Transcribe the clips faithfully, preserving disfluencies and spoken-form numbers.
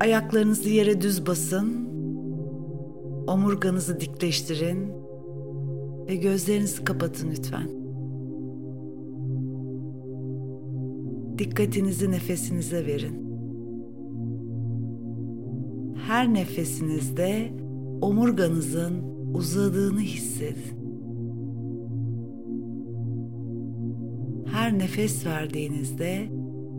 Ayaklarınızı yere düz basın, omurganızı dikleştirin ve gözlerinizi kapatın lütfen. Dikkatinizi nefesinize verin. Her nefesinizde omurganızın uzadığını hissedin. Her nefes verdiğinizde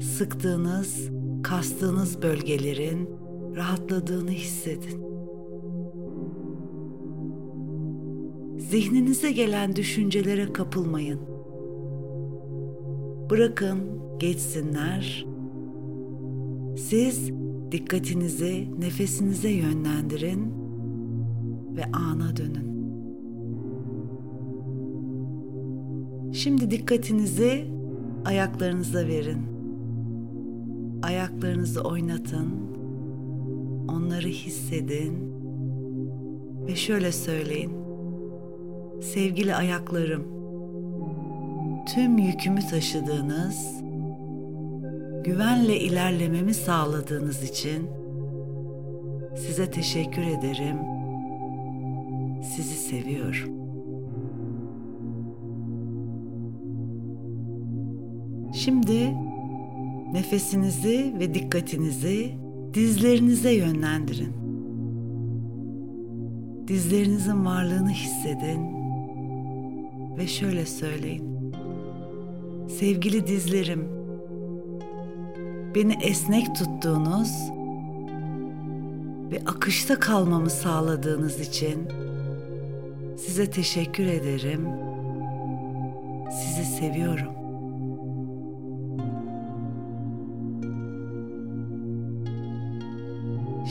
sıktığınız, kastığınız bölgelerin rahatladığını hissedin. Zihninize gelen düşüncelere kapılmayın. Bırakın geçsinler. Siz dikkatinizi nefesinize yönlendirin ve ana dönün. Şimdi dikkatinizi ayaklarınıza verin. Ayaklarınızı oynatın, onları hissedin ve şöyle söyleyin. Sevgili ayaklarım, tüm yükümü taşıdığınız, güvenle ilerlememi sağladığınız için size teşekkür ederim. Sizi seviyorum. Şimdi nefesinizi ve dikkatinizi dizlerinize yönlendirin. Dizlerinizin varlığını hissedin ve şöyle söyleyin. Sevgili dizlerim, beni esnek tuttuğunuz ve akışta kalmamı sağladığınız için size teşekkür ederim. Sizi seviyorum.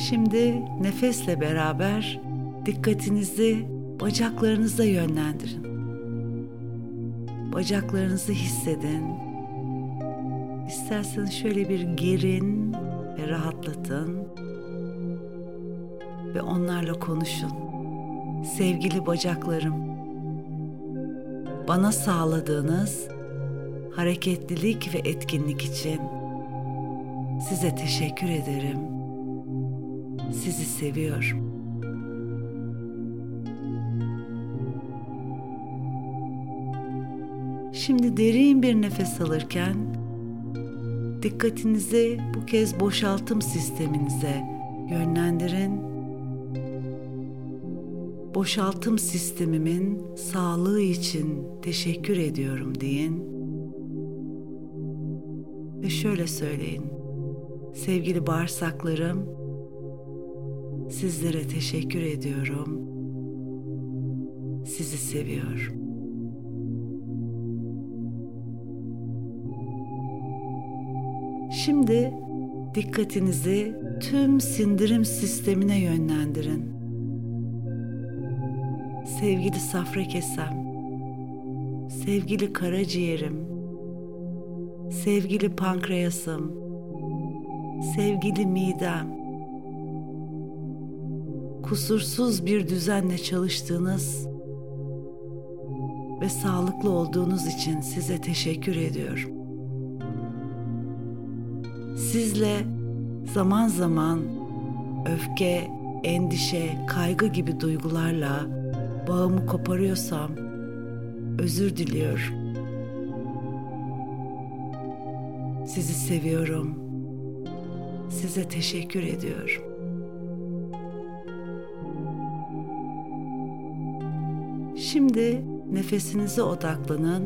Şimdi nefesle beraber dikkatinizi bacaklarınıza yönlendirin. Bacaklarınızı hissedin. İsterseniz şöyle bir gerin ve rahatlatın. Ve onlarla konuşun. Sevgili bacaklarım, bana sağladığınız hareketlilik ve etkinlik için size teşekkür ederim. Sizi seviyorum. Şimdi derin bir nefes alırken dikkatinizi bu kez boşaltım sisteminize yönlendirin. Boşaltım sistemimin sağlığı için teşekkür ediyorum deyin. Ve şöyle söyleyin. Sevgili bağırsaklarım, sizlere teşekkür ediyorum. Sizi seviyorum. Şimdi dikkatinizi tüm sindirim sistemine yönlendirin. Sevgili safra kesem, sevgili karaciğerim, sevgili pankreasım, sevgili midem, kusursuz bir düzenle çalıştığınız ve sağlıklı olduğunuz için size teşekkür ediyorum. Sizle zaman zaman öfke, endişe, kaygı gibi duygularla bağımı koparıyorsam özür diliyorum. Sizi seviyorum. Size teşekkür ediyorum. Şimdi nefesinize odaklanın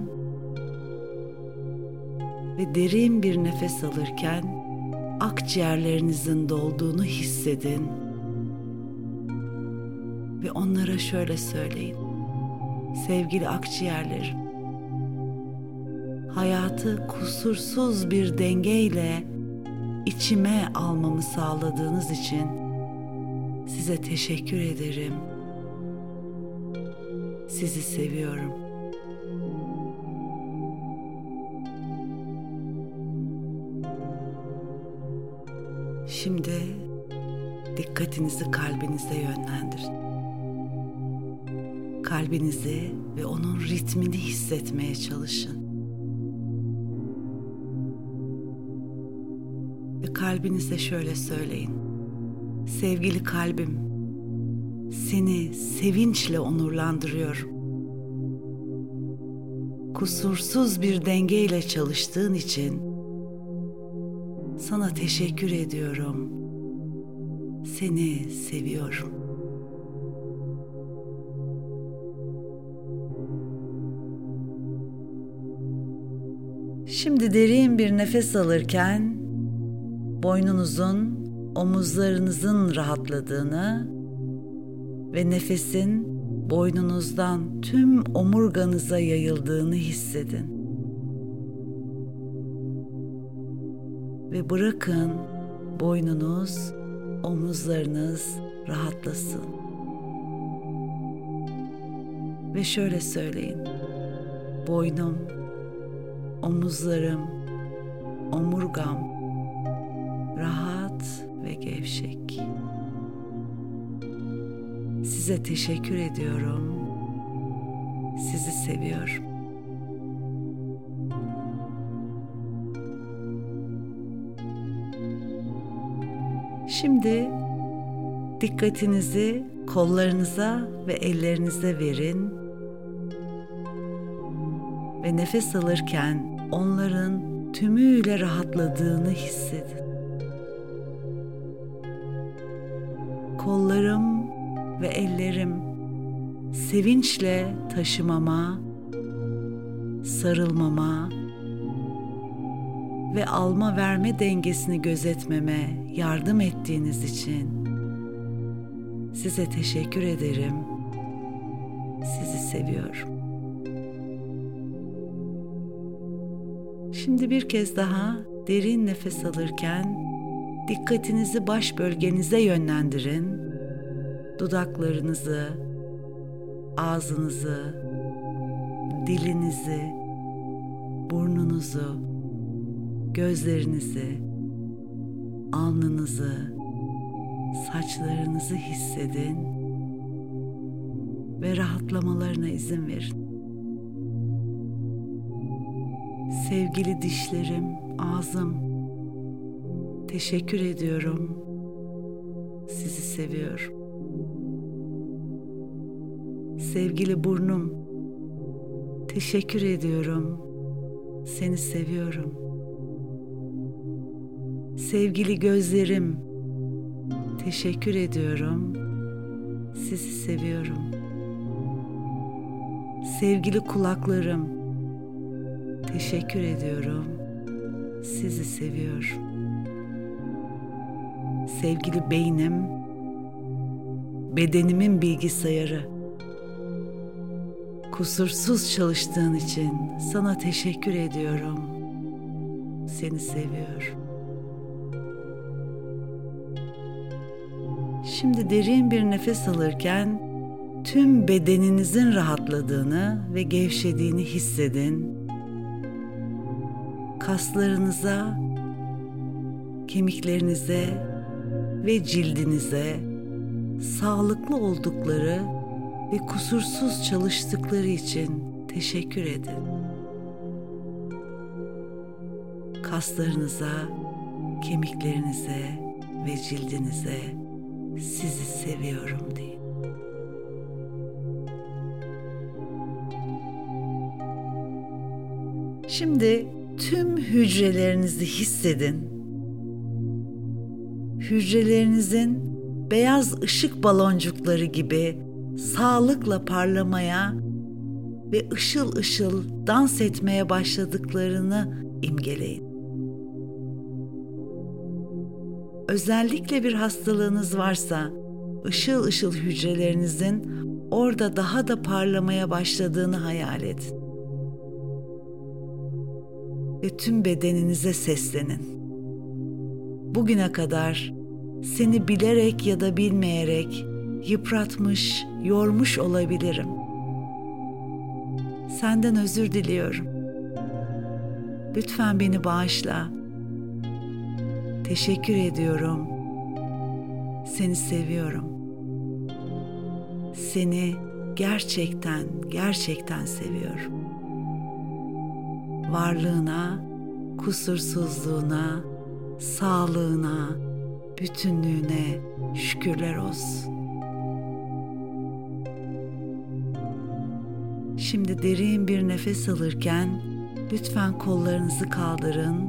ve derin bir nefes alırken akciğerlerinizin dolduğunu hissedin ve onlara şöyle söyleyin. Sevgili akciğerlerim, hayatı kusursuz bir dengeyle içime almamı sağladığınız için size teşekkür ederim. Sizi seviyorum. Şimdi dikkatinizi kalbinize yönlendirin. Kalbinizi ve onun ritmini hissetmeye çalışın. Ve kalbinize şöyle söyleyin. Sevgili kalbim, seni sevinçle onurlandırıyorum. Kusursuz bir dengeyle çalıştığın için sana teşekkür ediyorum. Seni seviyorum. Şimdi derin bir nefes alırken boynunuzun, omuzlarınızın rahatladığını ve nefesin boynunuzdan tüm omurganıza yayıldığını hissedin. Ve bırakın boynunuz, omuzlarınız rahatlasın. Ve şöyle söyleyin: boynum, omuzlarım, omurgam rahat ve gevşek. Size teşekkür ediyorum. Sizi seviyorum. Şimdi dikkatinizi kollarınıza ve ellerinize verin. Ve nefes alırken onların tümüyle rahatladığını hissedin. Kollarım ve ellerim sevinçle taşımama, sarılmama ve alma verme dengesini gözetmeme yardım ettiğiniz için size teşekkür ederim. Sizi seviyorum. Şimdi bir kez daha derin nefes alırken dikkatinizi baş bölgenize yönlendirin. Dudaklarınızı, ağzınızı, dilinizi, burnunuzu, gözlerinizi, alnınızı, saçlarınızı hissedin ve rahatlamalarına izin verin. Sevgili dişlerim, ağzım, teşekkür ediyorum. Sizi seviyorum. Sevgili burnum, teşekkür ediyorum. Seni seviyorum. Sevgili gözlerim, teşekkür ediyorum. Sizi seviyorum. Sevgili kulaklarım, teşekkür ediyorum. Sizi seviyorum. Sevgili beynim, bedenimin bilgisayarı, kusursuz çalıştığın için sana teşekkür ediyorum. Seni seviyorum. Şimdi derin bir nefes alırken tüm bedeninizin rahatladığını ve gevşediğini hissedin. Kaslarınıza, kemiklerinize ve cildinize sağlıklı oldukları ve kusursuz çalıştıkları için teşekkür edin. Kaslarınıza, kemiklerinize ve cildinize sizi seviyorum deyin. Şimdi tüm hücrelerinizi hissedin. Hücrelerinizin beyaz ışık baloncukları gibi sağlıkla parlamaya ve ışıl ışıl dans etmeye başladıklarını imgeleyin. Özellikle bir hastalığınız varsa, ışıl ışıl hücrelerinizin orada daha da parlamaya başladığını hayal edin. Ve tüm bedeninize seslenin. Bugüne kadar seni bilerek ya da bilmeyerek yıpratmış, yormuş olabilirim. Senden özür diliyorum. Lütfen beni bağışla. Teşekkür ediyorum. Seni seviyorum. Seni gerçekten, gerçekten seviyorum. Varlığına, kusursuzluğuna, sağlığına, bütünlüğüne şükürler olsun. Şimdi derin bir nefes alırken lütfen kollarınızı kaldırın,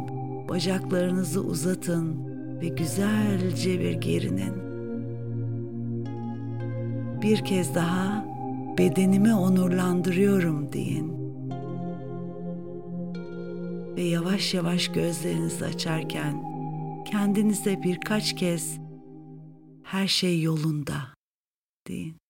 bacaklarınızı uzatın ve güzelce bir gerinin. Bir kez daha bedenimi onurlandırıyorum deyin. Ve yavaş yavaş gözlerinizi açarken kendinize birkaç kez her şey yolunda deyin.